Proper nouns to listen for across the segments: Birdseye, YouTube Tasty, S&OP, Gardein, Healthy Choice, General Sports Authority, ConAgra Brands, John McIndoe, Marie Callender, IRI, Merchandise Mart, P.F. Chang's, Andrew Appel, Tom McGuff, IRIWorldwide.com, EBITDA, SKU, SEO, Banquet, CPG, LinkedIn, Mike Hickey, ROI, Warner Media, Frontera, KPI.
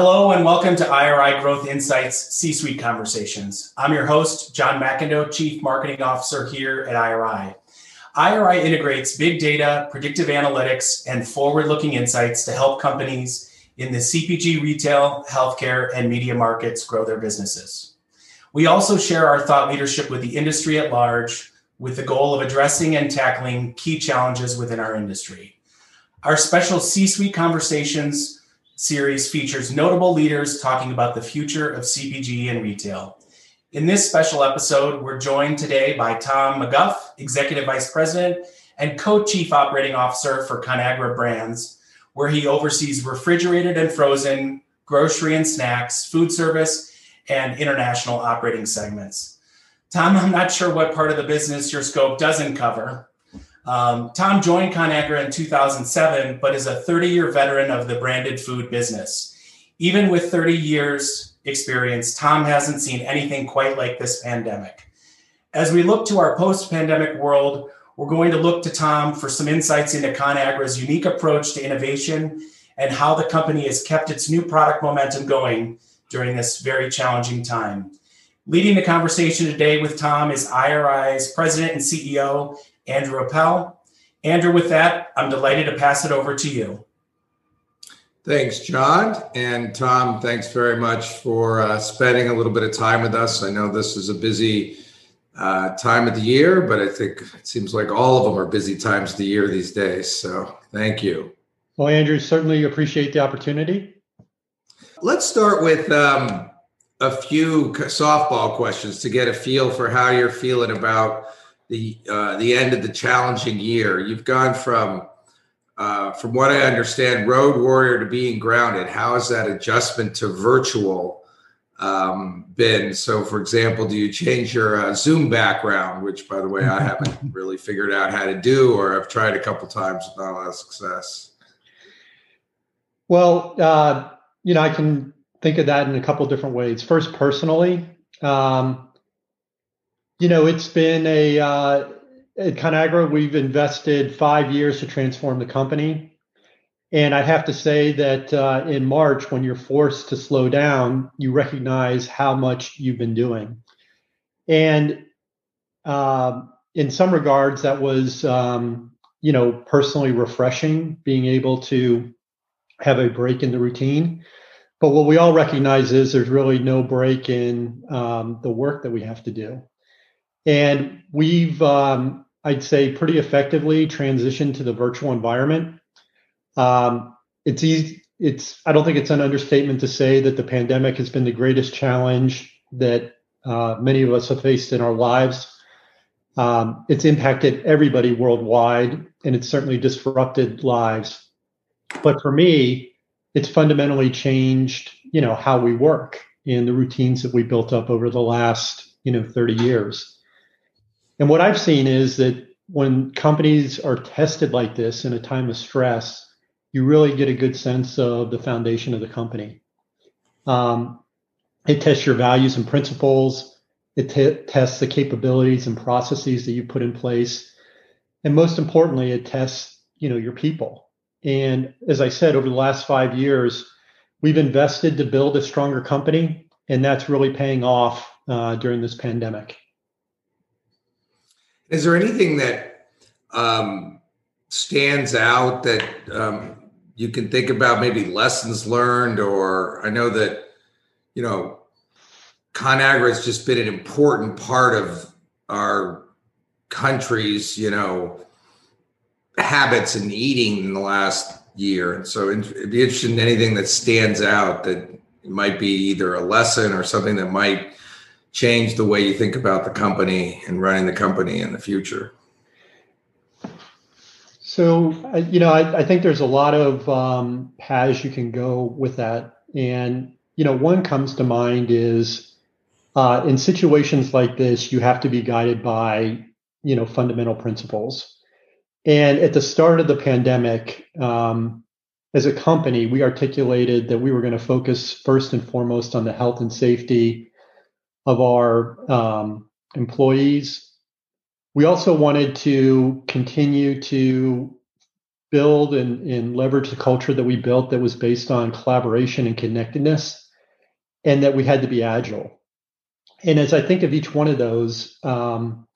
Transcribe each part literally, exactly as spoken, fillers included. Hello and welcome to I R I Growth Insights C-Suite Conversations. I'm your host, John McIndoe, Chief Marketing Officer here at I R I. I R I integrates big data, predictive analytics, and forward-looking insights to help companies in the C P G, retail, healthcare, and media markets grow their businesses. We also share our thought leadership with the industry at large with the goal of addressing and tackling key challenges within our industry. Our special C-Suite Conversations series features notable leaders talking about the future of C P G and retail. In this special episode, we're joined today by Tom McGuff, Executive Vice President and Co-Chief Operating Officer for ConAgra Brands, where he oversees refrigerated and frozen, grocery and snacks, food service, and international operating segments. Tom, I'm not sure what part of the business your scope doesn't cover. Um, Tom joined ConAgra in two thousand seven, but is a thirty-year veteran of the branded food business. Even with thirty years experience, Tom hasn't seen anything quite like this pandemic. As we look to our post-pandemic world, we're going to look to Tom for some insights into ConAgra's unique approach to innovation and how the company has kept its new product momentum going during this very challenging time. Leading the conversation today with Tom is I R I's President and C E O, Andrew Appel. Andrew, with that, I'm delighted to pass it over to you. Thanks, John. And Tom, thanks very much for uh, spending a little bit of time with us. I know this is a busy uh, time of the year, but I think it seems like all of them are busy times of the year these days. So thank you. Well, Andrew, certainly appreciate the opportunity. Let's start with um, a few softball questions to get a feel for how you're feeling about the uh, the end of the challenging year. You've gone from, uh, from what I understand, road warrior to being grounded. How has that adjustment to virtual um, been? So, for example, do you change your uh, Zoom background, which, by the way, I haven't really figured out how to do, or I've tried a couple times with not a lot of success? Well, uh, you know, I can think of that in a couple different ways. First, personally, um, You know, it's been a, uh, at ConAgra, we've invested five years to transform the company. And I have to say that uh, in March, when you're forced to slow down, you recognize how much you've been doing. And uh, in some regards, that was, um, you know, personally refreshing, being able to have a break in the routine. But what we all recognize is there's really no break in um, the work that we have to do. And we've, um, I'd say, pretty effectively transitioned to the virtual environment. Um, it's easy. It's I don't think it's an understatement to say that the pandemic has been the greatest challenge that uh, many of us have faced in our lives. Um, it's impacted everybody worldwide, and it's certainly disrupted lives. But for me, it's fundamentally changed, you know, how we work and the routines that we built up over the last, you know, thirty years. And what I've seen is that when companies are tested like this in a time of stress, you really get a good sense of the foundation of the company. Um, it tests your values and principles. It t- tests the capabilities and processes that you put in place. And most importantly, it tests, you know, your people. And as I said, over the last five years, we've invested to build a stronger company. And that's really paying off uh, during this pandemic. Is there anything that um, stands out that um, you can think about, maybe lessons learned? Or I know that, you know, ConAgra has just been an important part of our country's, you know, habits and eating in the last year. And so it'd be interesting in anything that stands out that might be either a lesson or something that might change the way you think about the company and running the company in the future? So, you know, I, I think there's a lot of um, paths you can go with that. And, you know, one comes to mind is uh, in situations like this, you have to be guided by, you know, fundamental principles. And at the start of the pandemic, um, as a company, we articulated that we were going to focus first and foremost on the health and safety of our um, employees. We also wanted to continue to build and, and leverage the culture that we built that was based on collaboration and connectedness, and that we had to be agile. And as I think of each one of those, um,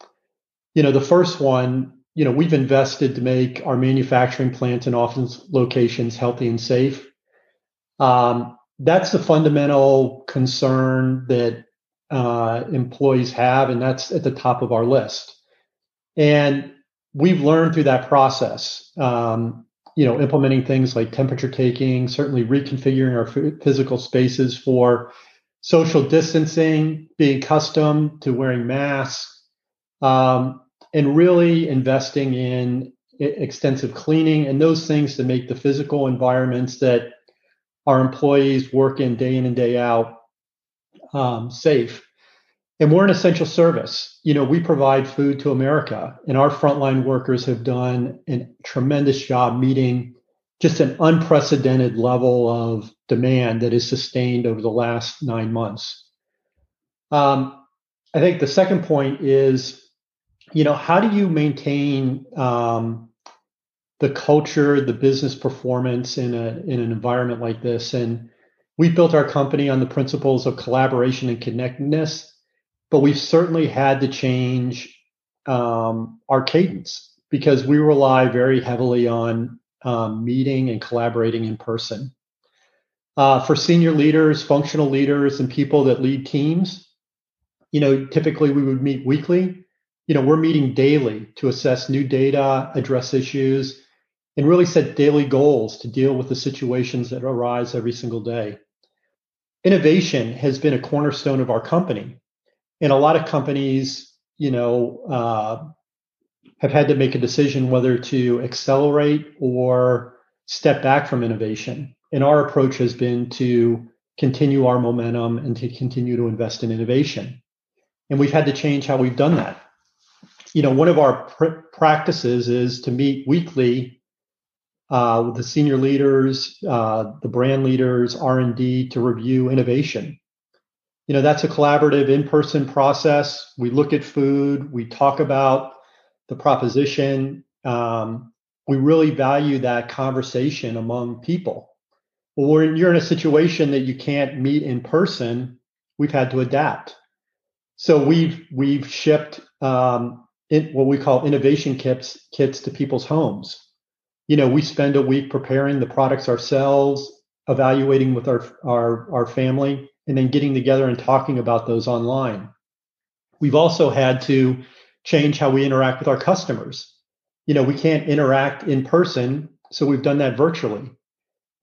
you know, the first one, you know, we've invested to make our manufacturing plants and office locations healthy and safe. Um, that's the fundamental concern that uh, employees have, and that's at the top of our list. And we've learned through that process, um, you know, implementing things like temperature taking, certainly reconfiguring our physical spaces for social distancing, being accustomed to wearing masks, um, and really investing in extensive cleaning and those things to make the physical environments that our employees work in day in and day out um, safe. And we're an essential service. You know, we provide food to America, and our frontline workers have done a tremendous job meeting just an unprecedented level of demand that is sustained over the last nine months. Um, I think the second point is, you know, how do you maintain um, the culture, the business performance in a in an environment like this? And we built our company on the principles of collaboration and connectedness. But we've certainly had to change um, our cadence because we rely very heavily on um, meeting and collaborating in person. Uh, for senior leaders, functional leaders, and people that lead teams, you know, typically we would meet weekly. You know, we're meeting daily to assess new data, address issues, and really set daily goals to deal with the situations that arise every single day. Innovation has been a cornerstone of our company. And a lot of companies, you know, uh, have had to make a decision whether to accelerate or step back from innovation. And our approach has been to continue our momentum and to continue to invest in innovation. And we've had to change how we've done that. You know, one of our pr- practices is to meet weekly uh, with the senior leaders, uh, the brand leaders, R and D to review innovation. You know, that's a collaborative in-person process. We look at food, we talk about the proposition. Um, we really value that conversation among people. Well, when you're in a situation that you can't meet in person, we've had to adapt. So we've we've shipped um, in what we call innovation kits kits to people's homes. You know, we spend a week preparing the products ourselves, evaluating with our our, our family, and then getting together and talking about those online. We've also had to change how we interact with our customers. You know, we can't interact in person, so we've done that virtually.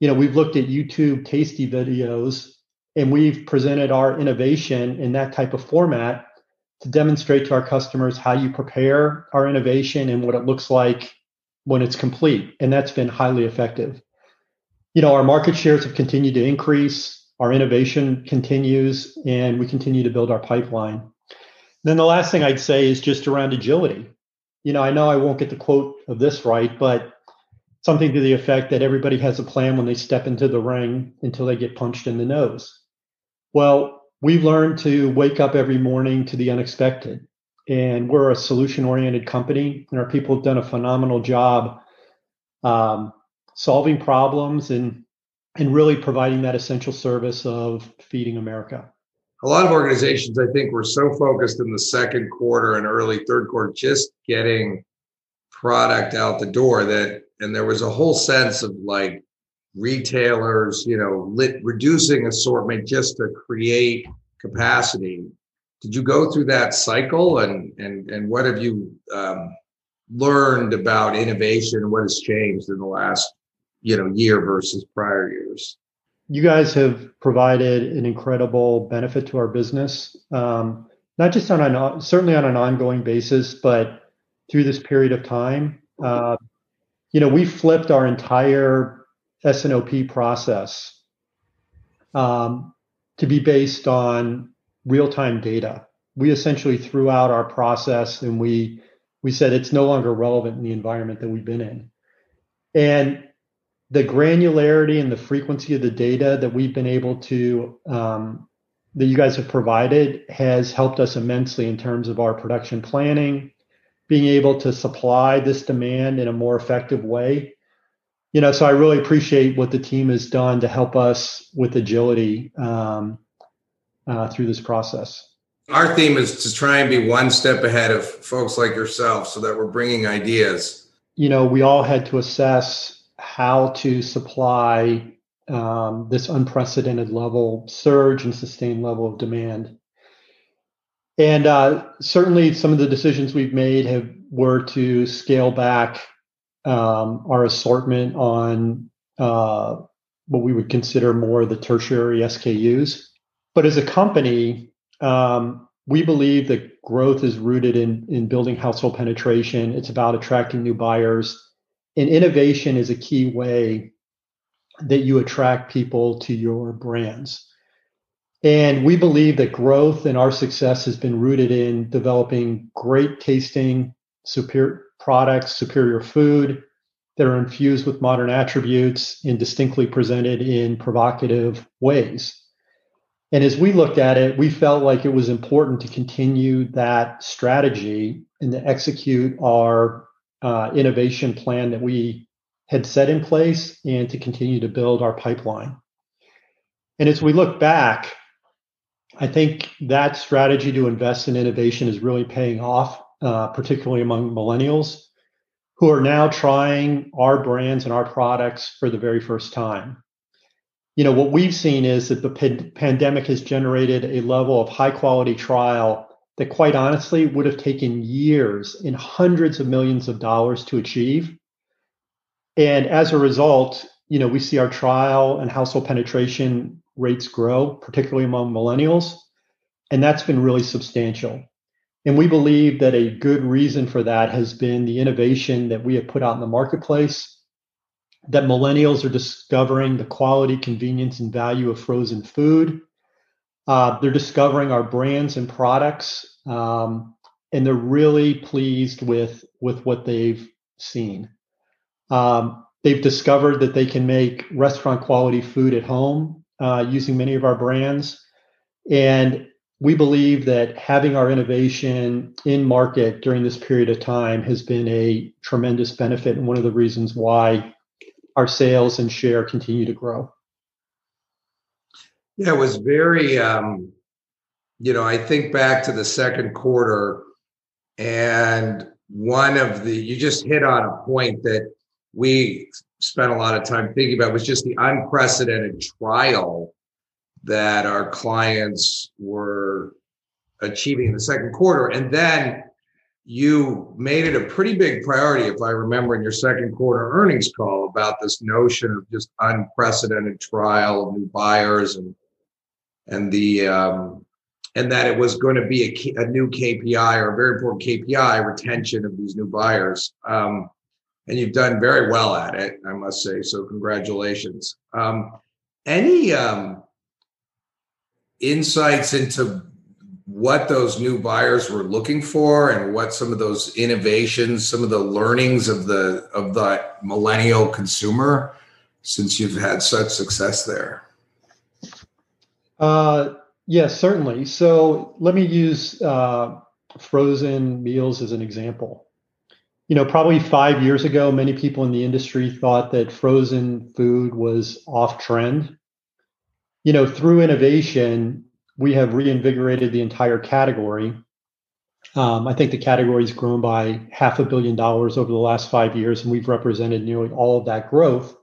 You know, we've looked at YouTube Tasty videos, and we've presented our innovation in that type of format to demonstrate to our customers how you prepare our innovation and what it looks like when it's complete. And that's been highly effective. You know, our market shares have continued to increase. Our innovation continues, and we continue to build our pipeline. Then the last thing I'd say is just around agility. You know, I know I won't get the quote of this right, but something to the effect that everybody has a plan when they step into the ring until they get punched in the nose. Well, we've learned to wake up every morning to the unexpected, and we're a solution-oriented company, and our people have done a phenomenal job um, solving problems and and really providing that essential service of feeding America. A lot of organizations, I think, were so focused in the second quarter and early third quarter, just getting product out the door that, and there was a whole sense of like retailers, you know, lit, reducing assortment just to create capacity. Did you go through that cycle, and, and, and what have you um, learned about innovation and what has changed in the last you know, year versus prior years? You guys have provided an incredible benefit to our business, um, not just on an, certainly on an ongoing basis, but through this period of time. Uh, you know, we flipped our entire S and O P process um, to be based on real-time data. We essentially threw out our process, and we we said it's no longer relevant in the environment that we've been in. And the granularity and the frequency of the data that we've been able to, um, that you guys have provided has helped us immensely in terms of our production planning, being able to supply this demand in a more effective way. you know, so I really appreciate what the team has done to help us with agility um, uh, through this process. Our theme is to try and be one step ahead of folks like yourself so that we're bringing ideas. You know, we all had to assess how to supply um, this unprecedented level surge and sustained level of demand. And uh, certainly some of the decisions we've made have were to scale back um, our assortment on uh, what we would consider more the tertiary S K Us. But as a company, um, we believe that growth is rooted in, in building household penetration. It's about attracting new buyers. And innovation is a key way that you attract people to your brands. And we believe that growth and our success has been rooted in developing great tasting, superior products, superior food that are infused with modern attributes and distinctly presented in provocative ways. And as we looked at it, we felt like it was important to continue that strategy and to execute our uh, innovation plan that we had set in place and to continue to build our pipeline. And as we look back, I think that strategy to invest in innovation is really paying off, uh, particularly among millennials who are now trying our brands and our products for the very first time. You know, what we've seen is that the p- pandemic has generated a level of high quality trial that quite honestly would have taken years and hundreds of millions of dollars to achieve. And as a result, you know, we see our trial and household penetration rates grow, particularly among millennials. And that's been really substantial. And we believe that a good reason for that has been the innovation that we have put out in the marketplace, that millennials are discovering the quality, convenience, and value of frozen food. Uh, they're discovering our brands and products, um, and they're really pleased with, with what they've seen. Um, they've discovered that they can make restaurant quality food at home uh, using many of our brands. And we believe that having our innovation in market during this period of time has been a tremendous benefit and one of the reasons why our sales and share continue to grow. Yeah, it was very, um, you know, I think back to the second quarter, and one of the, you just hit on a point that we spent a lot of time thinking about, was just the unprecedented trial that our clients were achieving in the second quarter. And then you made it a pretty big priority, if I remember, in your second quarter earnings call about this notion of just unprecedented trial of new buyers, and and the um, and that it was going to be a, a new K P I, or a very important K P I, retention of these new buyers. Um, and you've done very well at it, I must say. So congratulations. Um, any um, insights into what those new buyers were looking for, and what some of those innovations, some of the learnings of the of the millennial consumer, since you've had such success there? Uh, yes, yeah, certainly. So let me use uh, frozen meals as an example. You know, probably five years ago, many people in the industry thought that frozen food was off trend. You know, through innovation, we have reinvigorated the entire category. Um, I think the category has grown by half a billion dollars over the last five years, and we've represented nearly all of that growth.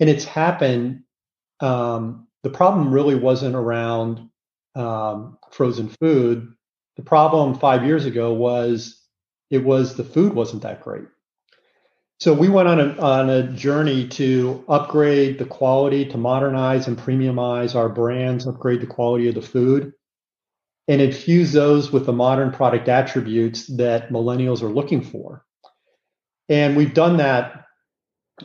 And it's happened. Um, the problem really wasn't around um, frozen food. The problem five years ago was it was the food wasn't that great. So we went on a, on a journey to upgrade the quality, to modernize and premiumize our brands, upgrade the quality of the food, and infuse those with the modern product attributes that millennials are looking for. And we've done that.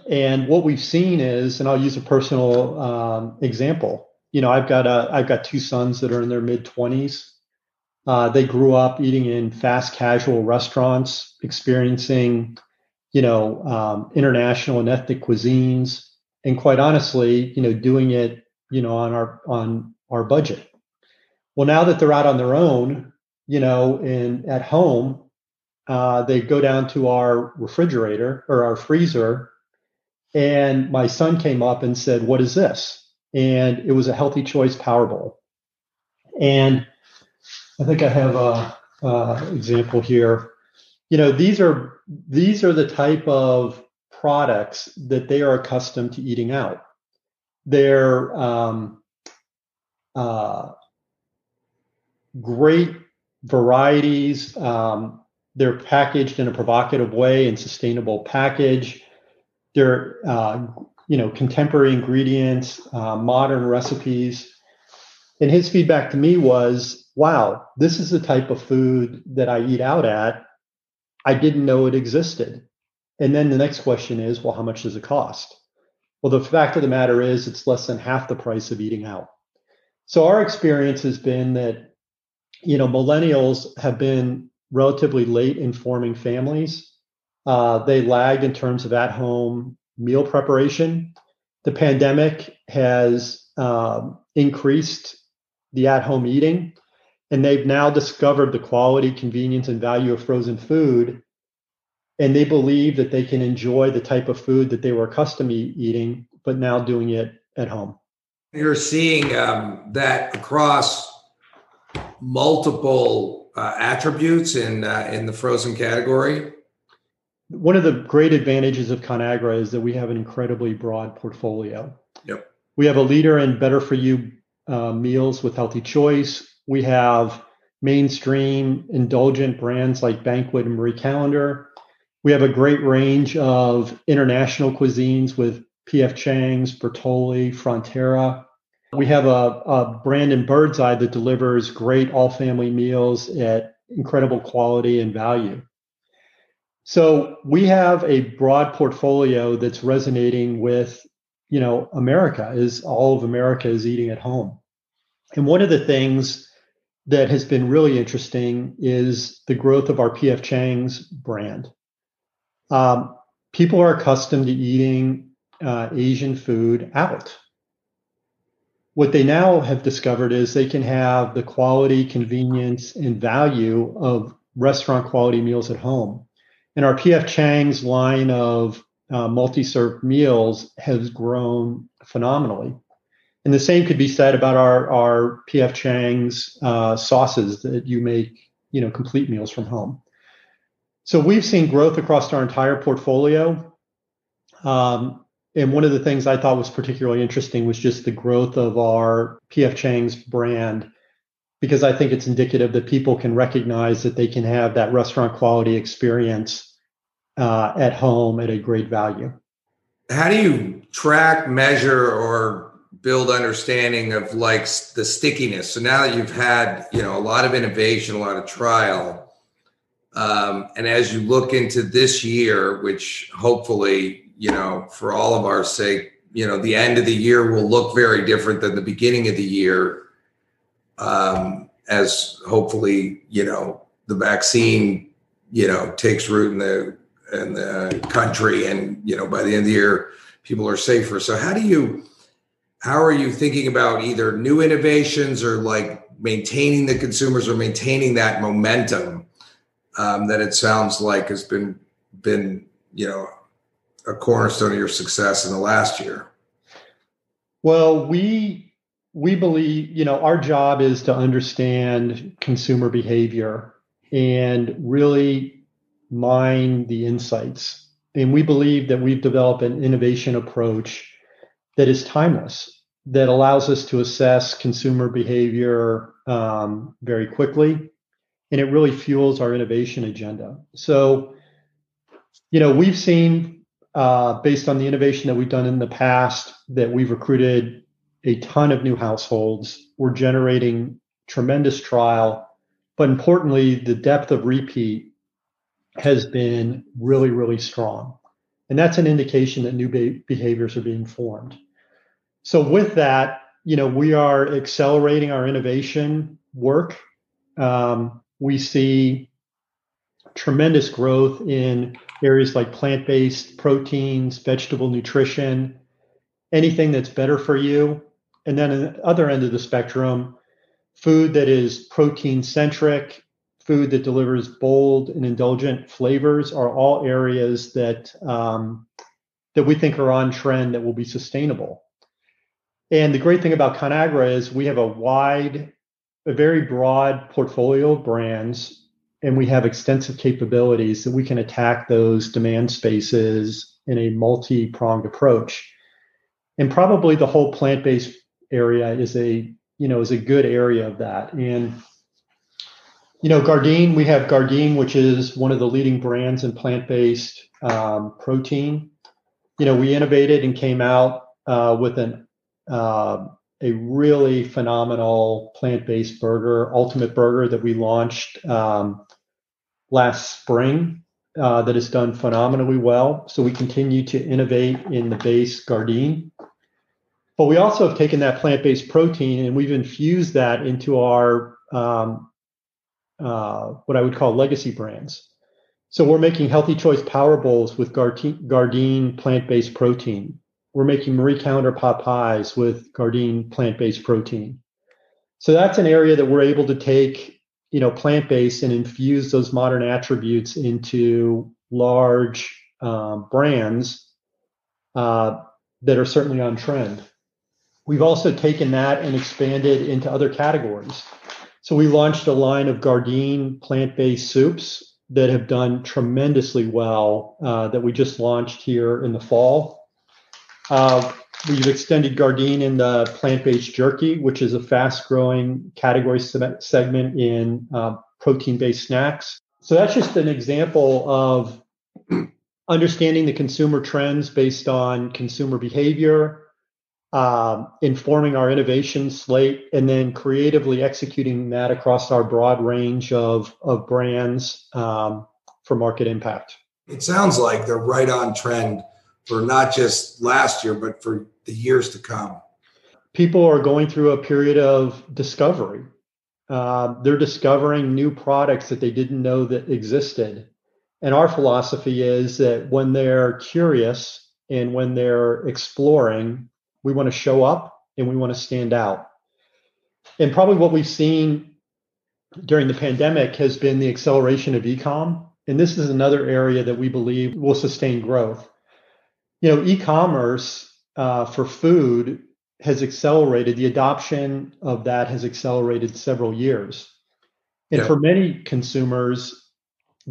And what we've seen is, and I'll use a personal um, example. You know, I've got a, I've got two sons that are in their mid twenties. Uh, they grew up eating in fast casual restaurants, experiencing you know, um, international and ethnic cuisines, and quite honestly, you know, doing it, you know, on our, on our budget. Well, now that they're out on their own, you know, and at home, uh, they go down to our refrigerator or our freezer And my son came up and said, "What is this?" And it was a Healthy Choice Powerball. And I think I have a, a example here. You know, these are these are the type of products that they are accustomed to eating out. They're um, uh, great varieties. Um, they're packaged in a provocative way and sustainable package. They're uh, you know, contemporary ingredients, uh, modern recipes. And his feedback to me was, wow, this is the type of food that I eat out at. I didn't know it existed. And then the next question is, well, how much does it cost? Well, the fact of the matter is it's less than half the price of eating out. So our experience has been that, you know, millennials have been relatively late in forming families. Uh, they lagged in terms of at-home meal preparation. The pandemic has um, increased the at-home eating, and they've now discovered the quality, convenience, and value of frozen food. And they believe that they can enjoy the type of food that they were accustomed to eating, but now doing it at home. You're seeing um, that across multiple uh, attributes in uh, in the frozen category. One of the great advantages of ConAgra is that we have an incredibly broad portfolio. Yep. We have a leader in better for you uh, meals with Healthy Choice. We have mainstream indulgent brands like Banquet and Marie Callender. We have a great range of international cuisines with P F. Chang's, Bertolli, Frontera. We have a, a brand in Birdseye that delivers great all-family meals at incredible quality and value. So we have a broad portfolio that's resonating with, you know, America, is all of America is eating at home. And one of the things that has been really interesting is the growth of our P F. Chang's brand. Um, people are accustomed to eating uh, Asian food out. What they now have discovered is they can have the quality, convenience, and value of restaurant quality meals at home. And our P F. Chang's line of uh, multi-serve meals has grown phenomenally. And the same could be said about our, our P F. Chang's uh, sauces that you make, you know, complete meals from home. So we've seen growth across our entire portfolio. Um, and one of the things I thought was particularly interesting was just the growth of our P F. Chang's brand, because I think it's indicative that people can recognize that they can have that restaurant quality experience uh, at home at a great value. How do you track, measure, or build understanding of like the stickiness? So now that you've had, you know, a lot of innovation, a lot of trial, Um, and as you look into this year, which hopefully, you know, for all of our sake, you know, the end of the year will look very different than the beginning of the year, um, as hopefully, you know, the vaccine, you know, takes root in the in the country, and you know, by the end of the year, people are safer. So, how do you, how are you thinking about either new innovations or like maintaining the consumers or maintaining that momentum? Um, that it sounds like has been, been, you know, a cornerstone of your success in the last year. Well, we, we believe, you know, our job is to understand consumer behavior and really mine the insights. And we believe that we've developed an innovation approach that is timeless, that allows us to assess consumer behavior um, very quickly. And it really fuels our innovation agenda. So, you know, we've seen, uh, based on the innovation that we've done in the past, that we've recruited a ton of new households. We're generating tremendous trial, but importantly, the depth of repeat has been really, really strong. And that's an indication that new be- behaviors are being formed. So with that, you know, we are accelerating our innovation work. Um, We see tremendous growth in areas like plant-based proteins, vegetable nutrition, anything that's better for you. And then at the other end of the spectrum, food that is protein-centric, food that delivers bold and indulgent flavors are all areas that um, that we think are on trend that will be sustainable. And the great thing about ConAgra is we have a wide, a very broad portfolio of brands, and we have extensive capabilities that we can attack those demand spaces in a multi-pronged approach. And probably the whole plant-based area is a, you know, is a good area of that. And, you know, Gardein, we have Gardein, which is one of the leading brands in plant-based um, protein. You know, we innovated and came out uh, with an uh, a really phenomenal plant-based burger, Ultimate Burger, that we launched um, last spring uh, that has done phenomenally well. So we continue to innovate in the base Gardein. But we also have taken that plant-based protein and we've infused that into our um, uh, what I would call legacy brands. So we're making Healthy Choice Power Bowls with Gardein, Gardein plant-based protein. We're making Marie Callender pot pies with Gardein plant-based protein. So that's an area that we're able to take, you know, plant-based and infuse those modern attributes into large um, brands uh, that are certainly on trend. We've also taken that and expanded into other categories. So we launched a line of Gardein plant-based soups that have done tremendously well uh, that we just launched here in the fall. Uh, we've extended Gardein in the plant-based jerky, which is a fast-growing category se- segment in uh, protein-based snacks. So that's just an example of understanding the consumer trends based on consumer behavior, um, informing our innovation slate, and then creatively executing that across our broad range of, of brands um, for market impact. It sounds like they're right on trend for not just last year, but for the years to come. People are going through a period of discovery. Uh, they're discovering new products that they didn't know that existed. And our philosophy is that when they're curious and when they're exploring, we want to show up and we want to stand out. And probably what we've seen during the pandemic has been the acceleration of e-com. And this is another area that we believe will sustain growth. You know, e-commerce uh, for food has accelerated. The adoption of that has accelerated several years. And yeah. For many consumers,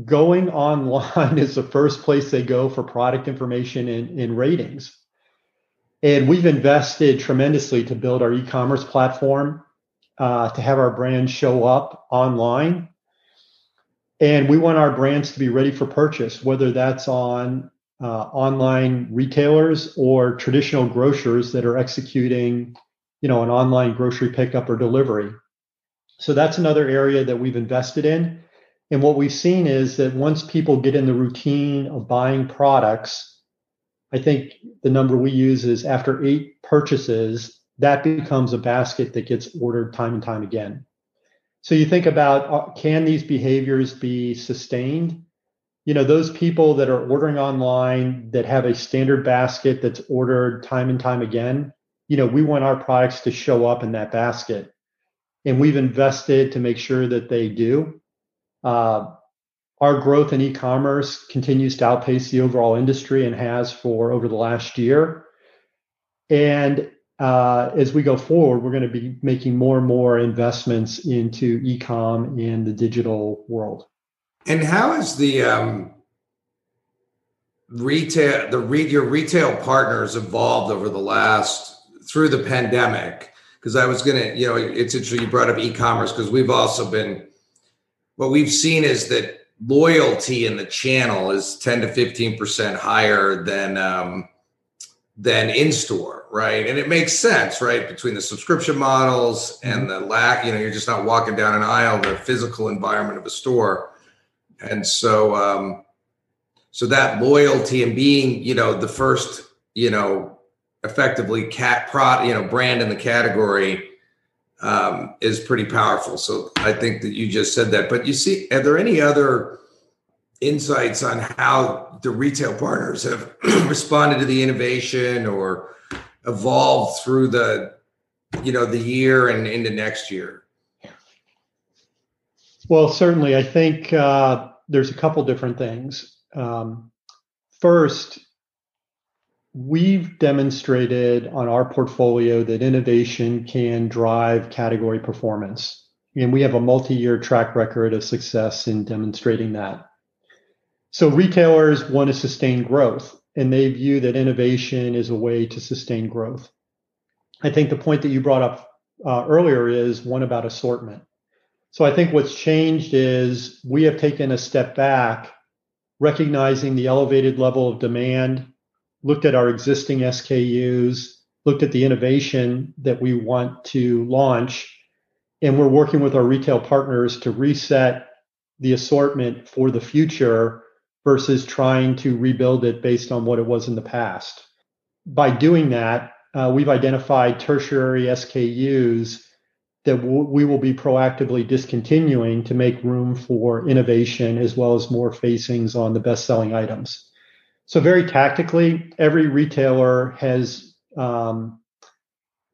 going online is the first place they go for product information and, and ratings. And we've invested tremendously to build our e-commerce platform, uh, to have our brand show up online. And we want our brands to be ready for purchase, whether that's on Uh, online retailers or traditional grocers that are executing, you know, an online grocery pickup or delivery. So that's another area that we've invested in. And what we've seen is that once people get in the routine of buying products, I think the number we use is after eight purchases, that becomes a basket that gets ordered time and time again. So you think about, uh, can these behaviors be sustained? You know, those people that are ordering online that have a standard basket that's ordered time and time again, you know, we want our products to show up in that basket. And we've invested to make sure that they do. Uh, our growth in e-commerce continues to outpace the overall industry and has for over the last year. And uh, as we go forward, we're going to be making more and more investments into e-com and the digital world. And how is the um, retail, the re- your retail partners evolved over the last, through the pandemic? Because I was going to, you know, it's interesting you brought up e-commerce because we've also been, what we've seen is that loyalty in the channel is ten to fifteen percent higher than, um, than in-store, right? And it makes sense, right? Between the subscription models and the lack, you know, you're just not walking down an aisle, the physical environment of a store. And so, um, so that loyalty and being, you know, the first, you know, effectively cat prod, you know, brand in the category um, is pretty powerful. So I think that you just said that, but you see, are there any other insights on how the retail partners have responded to the innovation or evolved through the, you know, the year and into next year? Well, certainly, I think uh, there's a couple different things. Um, first, We've demonstrated on our portfolio that innovation can drive category performance. And we have a multi-year track record of success in demonstrating that. So retailers want to sustain growth, and they view that innovation is a way to sustain growth. I think the point that you brought up uh, earlier is one about assortment. So I think what's changed is we have taken a step back, recognizing the elevated level of demand, looked at our existing S K Us, looked at the innovation that we want to launch, and we're working with our retail partners to reset the assortment for the future versus trying to rebuild it based on what it was in the past. By doing that, uh, we've identified tertiary S K Us that w- we will be proactively discontinuing to make room for innovation as well as more facings on the best-selling items. So very tactically, every retailer has um,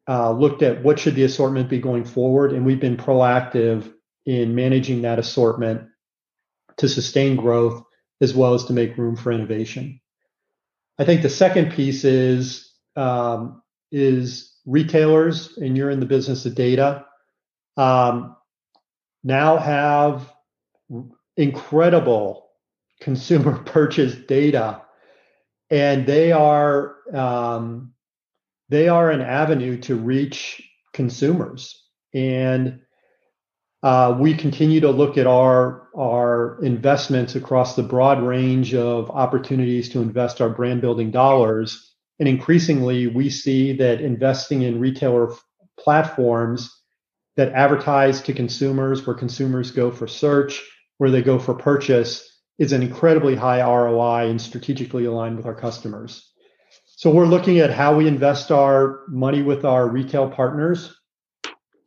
uh, looked at what should the assortment be going forward, and we've been proactive in managing that assortment to sustain growth as well as to make room for innovation. I think the second piece is, um, is retailers, and you're in the business of data, um, now have incredible consumer purchase data. And they are um, they are an avenue to reach consumers, and uh, we continue to look at our our investments across the broad range of opportunities to invest our brand building dollars. And increasingly, we see that investing in retailer platforms that advertise to consumers, where consumers go for search, where they go for purchase, is an incredibly high R O I and strategically aligned with our customers. So we're looking at how we invest our money with our retail partners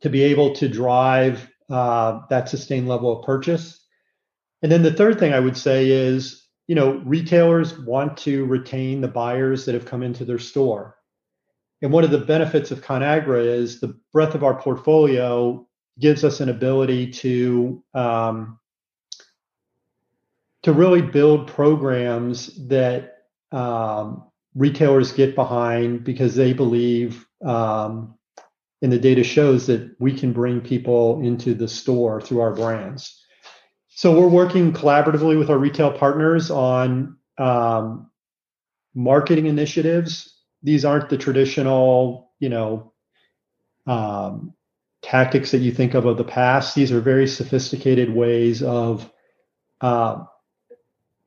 to be able to drive uh, that sustained level of purchase. And then the third thing I would say is, you know, retailers want to retain the buyers that have come into their store. And one of the benefits of ConAgra is the breadth of our portfolio gives us an ability to um, to really build programs that um, retailers get behind because they believe, um, and the data shows that we can bring people into the store through our brands. So we're working collaboratively with our retail partners on um, marketing initiatives. These aren't the traditional, you know, um, tactics that you think of of the past. These are very sophisticated ways of uh,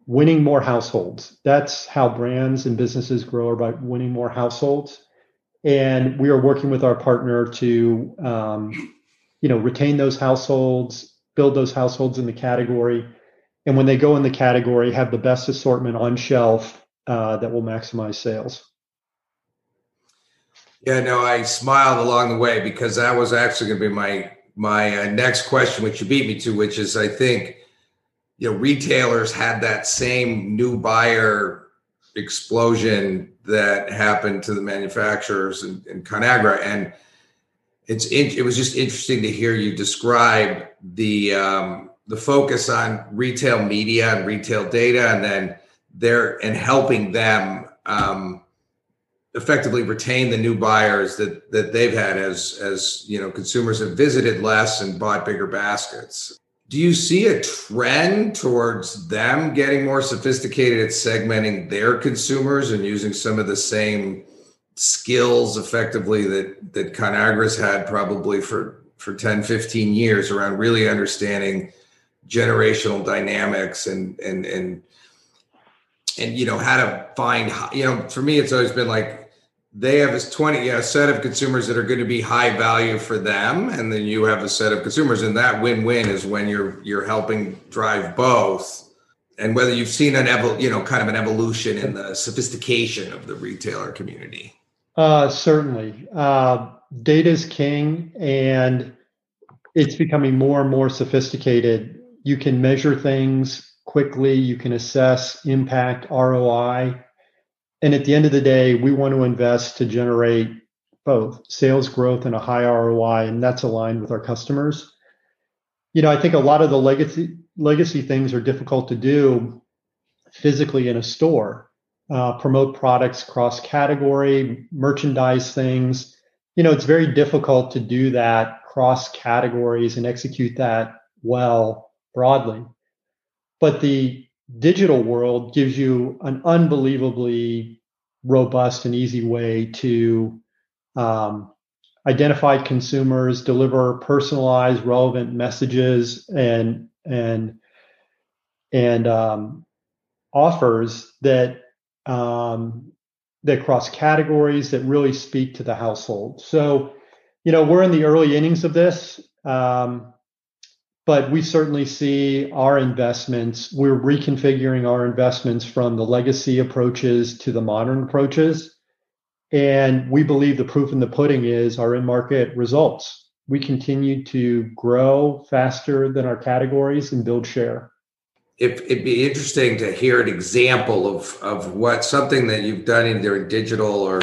winning more households. That's how brands and businesses grow, are by winning more households. And we are working with our partner to, um, you know, retain those households, build those households in the category. And when they go in the category, have the best assortment on shelf uh, that will maximize sales. Yeah, no, I smiled along the way because that was actually going to be my, my uh, next question, which you beat me to, which is, I think, you know, retailers had that same new buyer explosion that happened to the manufacturers and, and ConAgra. And it's in, it was just interesting to hear you describe the um, the focus on retail media and retail data, and then they're and helping them um, effectively retain the new buyers that that they've had as as you know, consumers have visited less and bought bigger baskets. Do you see a trend towards them getting more sophisticated at segmenting their consumers and using some of the same skills effectively that, that ConAgra's had probably for, for ten, fifteen years around really understanding generational dynamics and, and, and, and, you know, how to find, you know, for me, it's always been like, they have a twenty, yeah, a set of consumers that are going to be high value for them, and then you have a set of consumers, and that win-win is when you're you're helping drive both. And whether you've seen an evol, you know, kind of an evolution in the sophistication of the retailer community. Uh, certainly, uh, data is king, and it's becoming more and more sophisticated. You can measure things quickly. You can assess impact, R O I. And at the end of the day, we want to invest to generate both sales growth and a high R O I, and that's aligned with our customers. You know, I think a lot of the legacy legacy things are difficult to do physically in a store. uh, promote products cross-category, merchandise things. You know, it's very difficult to do that cross categories and execute that well broadly. But the digital world gives you an unbelievably robust and easy way to um, identify consumers, deliver personalized, relevant messages and and and um, offers that um, that cross categories, that really speak to the household. So, you know, we're in the early innings of this. Um, But we certainly see our investments, we're reconfiguring our investments from the legacy approaches to the modern approaches. And we believe the proof in the pudding is our in-market results. We continue to grow faster than our categories and build share. It, it'd be interesting to hear an example of, of what something that you've done either in digital or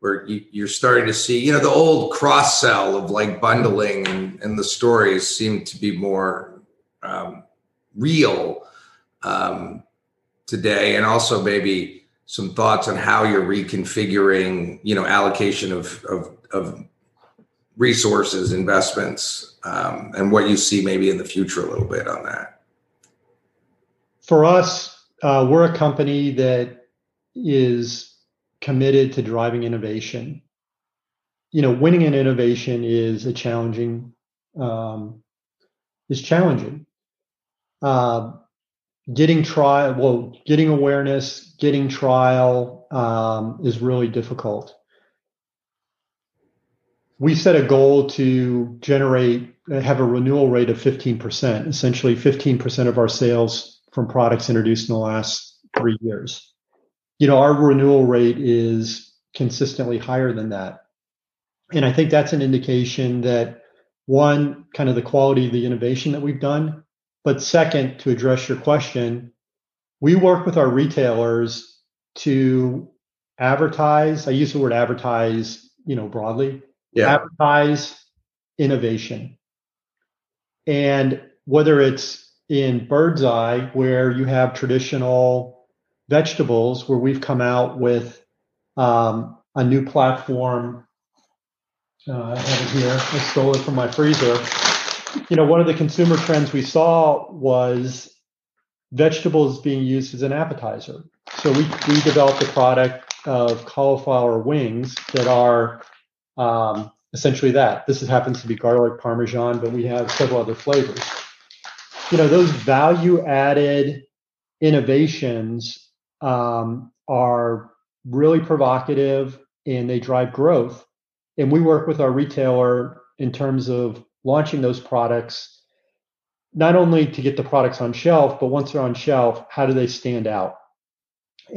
where you're starting to see, you know, the old cross-sell of like bundling and, and the stories seem to be more um, real um, today. And also maybe some thoughts on how you're reconfiguring, you know, allocation of, of, of resources, investments, um, and what you see maybe in the future a little bit on that. For us, uh, we're a company that is committed to driving innovation. You know, winning in innovation is a challenging, um, is challenging. Uh, getting trial, well, getting awareness, getting trial um, is really difficult. We set a goal to generate, have a renewal rate of fifteen percent, essentially fifteen percent of our sales from products introduced in the last three years. You know, our renewal rate is consistently higher than that. And I think that's an indication that, one, kind of the quality of the innovation that we've done. But second, to address your question, we work with our retailers to advertise. I use the word advertise, you know, broadly. Yeah. Advertise innovation. And whether it's in Birdseye, where you have traditional vegetables, where we've come out with um, a new platform. Uh, I have it here. I stole it from my freezer. You know, one of the consumer trends we saw was vegetables being used as an appetizer. So we, we developed a product of cauliflower wings that are um, essentially that. This happens to be garlic parmesan, but we have several other flavors. You know, those value-added innovations Um, are really provocative and they drive growth. And we work with our retailer in terms of launching those products, not only to get the products on shelf, but once they're on shelf, how do they stand out?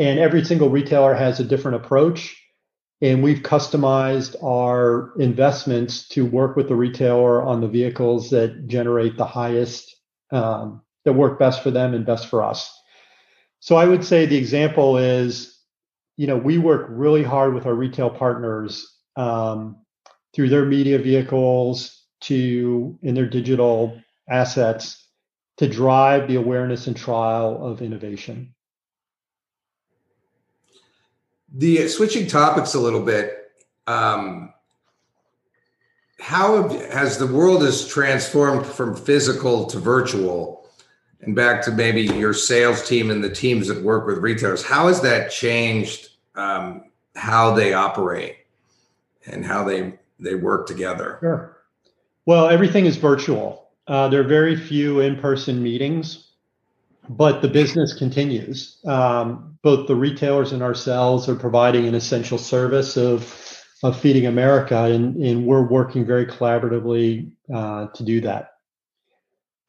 And every single retailer has a different approach. And we've customized our investments to work with the retailer on the vehicles that generate the highest, um, that work best for them and best for us. So I would say the example is, you know, we work really hard with our retail partners um, through their media vehicles to in their digital assets to drive the awareness and trial of innovation. The uh, switching topics a little bit, um, how has the world has transformed from physical to virtual? And back to maybe your sales team and the teams that work with retailers, how has that changed um, how they operate and how they they work together? Sure. Well, everything is virtual. Uh, there are very few in-person meetings, but the business continues. Um, both the retailers and ourselves are providing an essential service of, of feeding America, and, and we're working very collaboratively uh, to do that.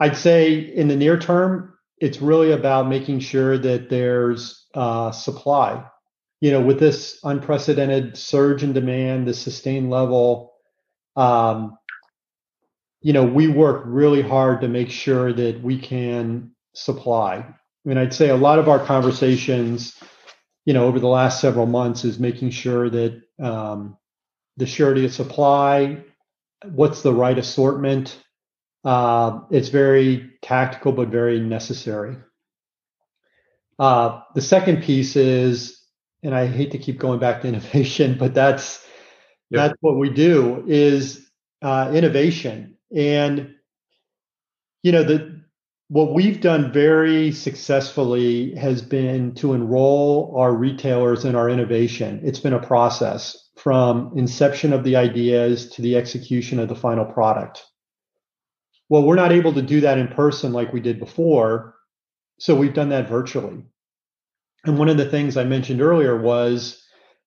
I'd say in the near term, it's really about making sure that there's uh, supply. You know, with this unprecedented surge in demand, the sustained level, um, you know, we work really hard to make sure that we can supply. I mean, I'd say a lot of our conversations, you know, over the last several months is making sure that um, the surety of supply, what's the right assortment. Uh, it's very tactical, but very necessary. Uh, the second piece is and I hate to keep going back to innovation, but that's yep. that's what we do is uh, innovation. And you know, the what we've done very successfully has been to enroll our retailers in our innovation. It's been a process from inception of the ideas to the execution of the final product. Well, we're not able to do that in person like we did before, so we've done that virtually. And one of the things I mentioned earlier was,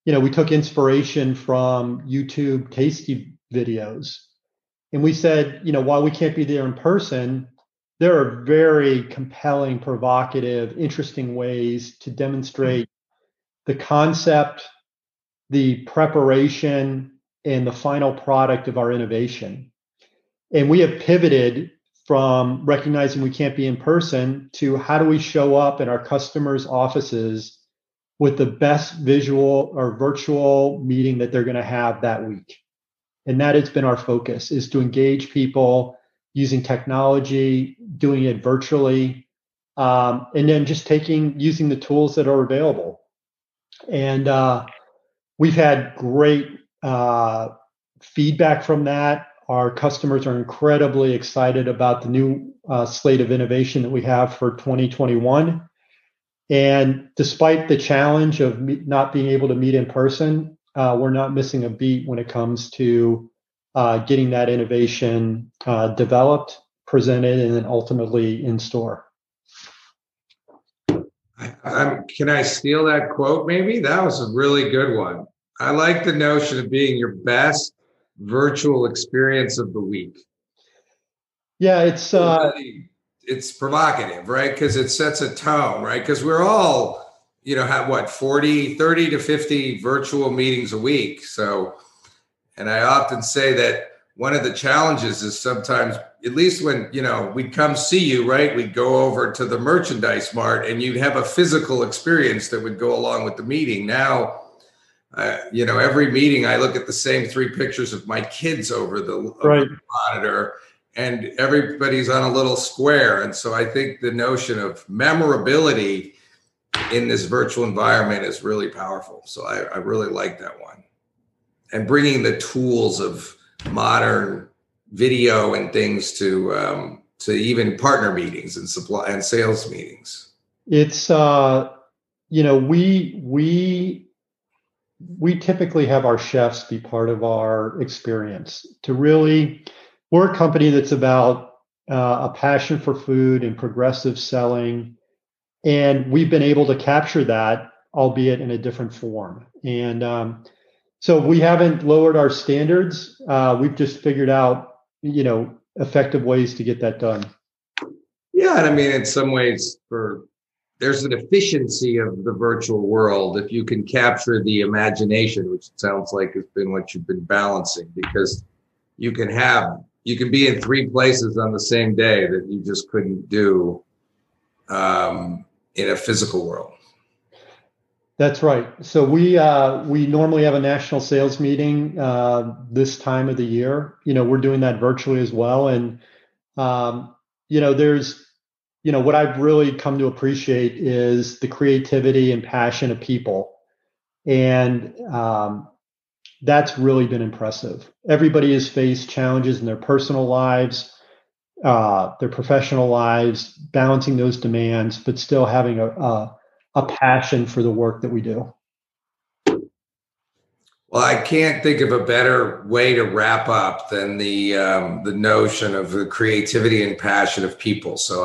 you know, we took inspiration from YouTube Tasty videos. And we said, you know, while we can't be there in person, there are very compelling, provocative, interesting ways to demonstrate the concept, the preparation, and the final product of our innovation. And we have pivoted from recognizing we can't be in person to how do we show up in our customers' offices with the best visual or virtual meeting that they're going to have that week. And that has been our focus, is to engage people using technology, doing it virtually, um, and then just taking using the tools that are available. And uh, we've had great uh, feedback from that. Our customers are incredibly excited about the new uh, slate of innovation that we have for twenty twenty-one. And despite the challenge of me- not being able to meet in person, uh, we're not missing a beat when it comes to uh, getting that innovation uh, developed, presented, and then ultimately in store. Um, can I steal that quote maybe? That was a really good one. I like the notion of being your best virtual experience of the week. Yeah, it's uh, it's provocative, right? Because it sets a tone, right? Because we're all, you know, have what, forty, thirty to fifty virtual meetings a week. So, and I often say that one of the challenges is sometimes, at least when, you know, we'd come see you, right? We'd go over to the Merchandise Mart and you'd have a physical experience that would go along with the meeting. Now, Uh, you know, every meeting I look at the same three pictures of my kids over the, right. over the monitor, and everybody's on a little square. And so I think the notion of memorability in this virtual environment is really powerful. So I, I really like that one. And bringing the tools of modern video and things to um, to even partner meetings and supply and sales meetings. It's, uh, you know, we we. We typically have our chefs be part of our experience to really, we're a company that's about uh, a passion for food and progressive selling. And we've been able to capture that, albeit in a different form. And um, so we haven't lowered our standards. Uh, we've just figured out, you know, effective ways to get that done. Yeah. And I mean, in some ways for there's an efficiency of the virtual world if you can capture the imagination, which it sounds like has been what you've been balancing, because you can have, you can be in three places on the same day that you just couldn't do um, in a physical world. That's right. So we uh, we normally have a national sales meeting uh, this time of the year. You know, we're doing that virtually as well. And, um, you know, there's, you know, what I've really come to appreciate is the creativity and passion of people. And um, that's really been impressive. Everybody has faced challenges in their personal lives, uh, their professional lives, balancing those demands, but still having a, a, a passion for the work that we do. Well, I can't think of a better way to wrap up than the um, the notion of the creativity and passion of people. So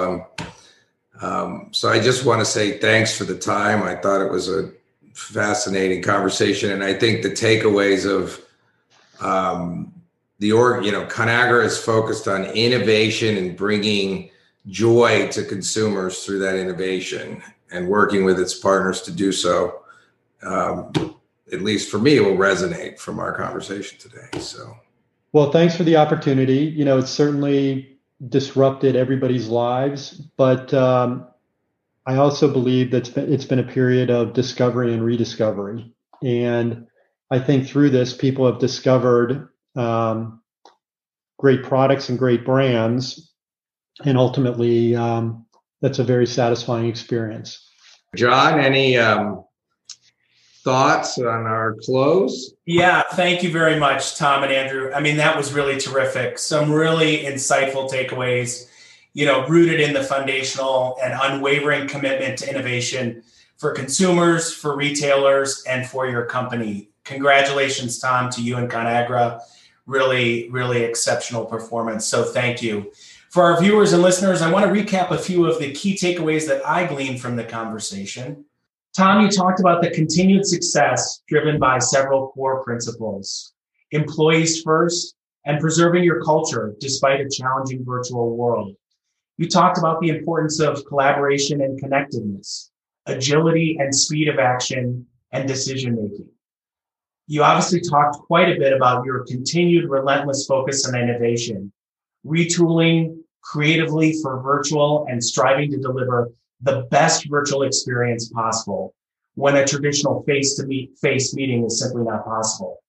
um, um, so I just want to say thanks for the time. I thought it was a fascinating conversation, and I think the takeaways of um, the org, you know, ConAgra is focused on innovation and bringing joy to consumers through that innovation, and working with its partners to do so. Um, at least for me, it will resonate from our conversation today. So, well, thanks for the opportunity. You know, it's certainly disrupted everybody's lives, but um, I also believe that it's been a period of discovery and rediscovery. And I think through this, people have discovered um, great products and great brands. And ultimately, um, that's a very satisfying experience. John, any... Um, thoughts on our close? Yeah, thank you very much, Tom and Andrew. I mean, that was really terrific. Some really insightful takeaways, you know, rooted in the foundational and unwavering commitment to innovation for consumers, for retailers, and for your company. Congratulations, Tom, to you and ConAgra. Really, really exceptional performance. So thank you. For our viewers and listeners, I want to recap a few of the key takeaways that I gleaned from the conversation. Tom, you talked about the continued success driven by several core principles: employees first and preserving your culture despite a challenging virtual world. You talked about the importance of collaboration and connectedness, agility and speed of action, and decision-making. You obviously talked quite a bit about your continued relentless focus on innovation, retooling creatively for virtual and striving to deliver the best virtual experience possible when a traditional face-to-face meeting is simply not possible.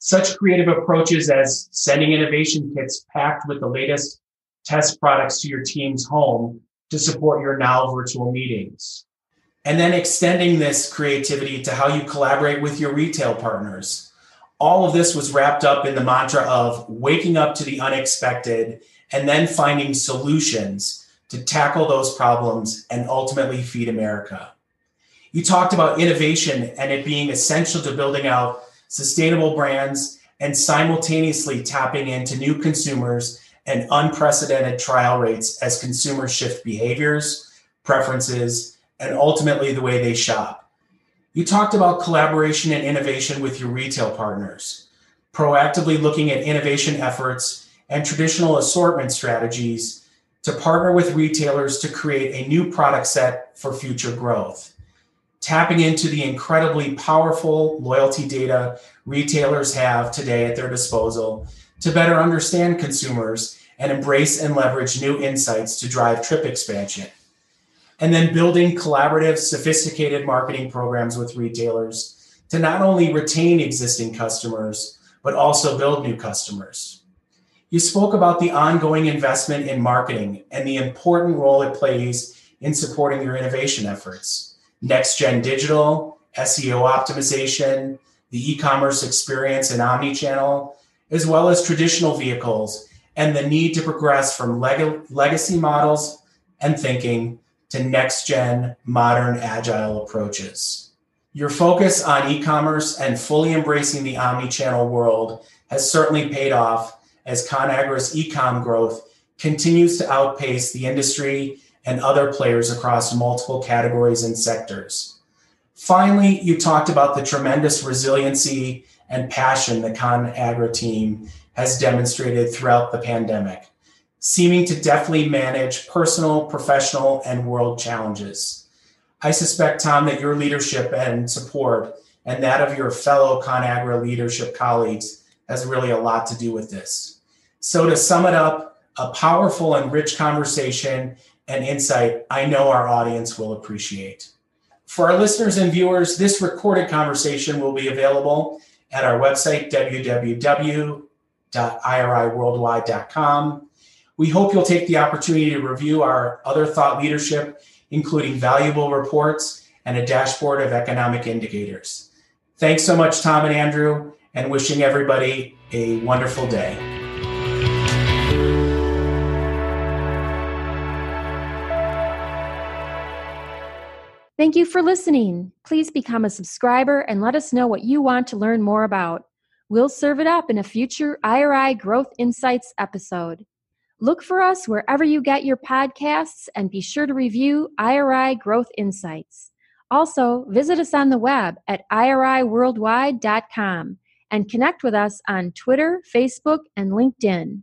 Such creative approaches as sending innovation kits packed with the latest test products to your team's home to support your now virtual meetings. And then extending this creativity to how you collaborate with your retail partners. All of this was wrapped up in the mantra of waking up to the unexpected and then finding solutions to tackle those problems and ultimately feed America. You talked about innovation and it being essential to building out sustainable brands and simultaneously tapping into new consumers and unprecedented trial rates as consumers shift behaviors, preferences, and ultimately the way they shop. You talked about collaboration and innovation with your retail partners, proactively looking at innovation efforts and traditional assortment strategies to partner with retailers to create a new product set for future growth, tapping into the incredibly powerful loyalty data retailers have today at their disposal to better understand consumers and embrace and leverage new insights to drive trip expansion. And then building collaborative, sophisticated marketing programs with retailers to not only retain existing customers, but also build new customers. You spoke about the ongoing investment in marketing and the important role it plays in supporting your innovation efforts. Next-gen digital, S E O optimization, the e-commerce experience and omnichannel, as well as traditional vehicles, and the need to progress from leg- legacy models and thinking to next-gen, modern, agile approaches. Your focus on e-commerce and fully embracing the omnichannel world has certainly paid off as ConAgra's e-com growth continues to outpace the industry and other players across multiple categories and sectors. Finally, you talked about the tremendous resiliency and passion the ConAgra team has demonstrated throughout the pandemic, seeming to deftly manage personal, professional, and world challenges. I suspect, Tom, that your leadership and support and that of your fellow ConAgra leadership colleagues has really a lot to do with this. So to sum it up, a powerful and rich conversation and insight I know our audience will appreciate. For our listeners and viewers, this recorded conversation will be available at our website, w w w dot i r i worldwide dot com. We hope you'll take the opportunity to review our other thought leadership, including valuable reports and a dashboard of economic indicators. Thanks so much, Tom and Andrew, and wishing everybody a wonderful day. Thank you for listening. Please become a subscriber and let us know what you want to learn more about. We'll serve it up in a future I R I Growth Insights episode. Look for us wherever you get your podcasts and be sure to review I R I Growth Insights. Also, visit us on the web at I R I worldwide dot com and connect with us on Twitter, Facebook, and LinkedIn.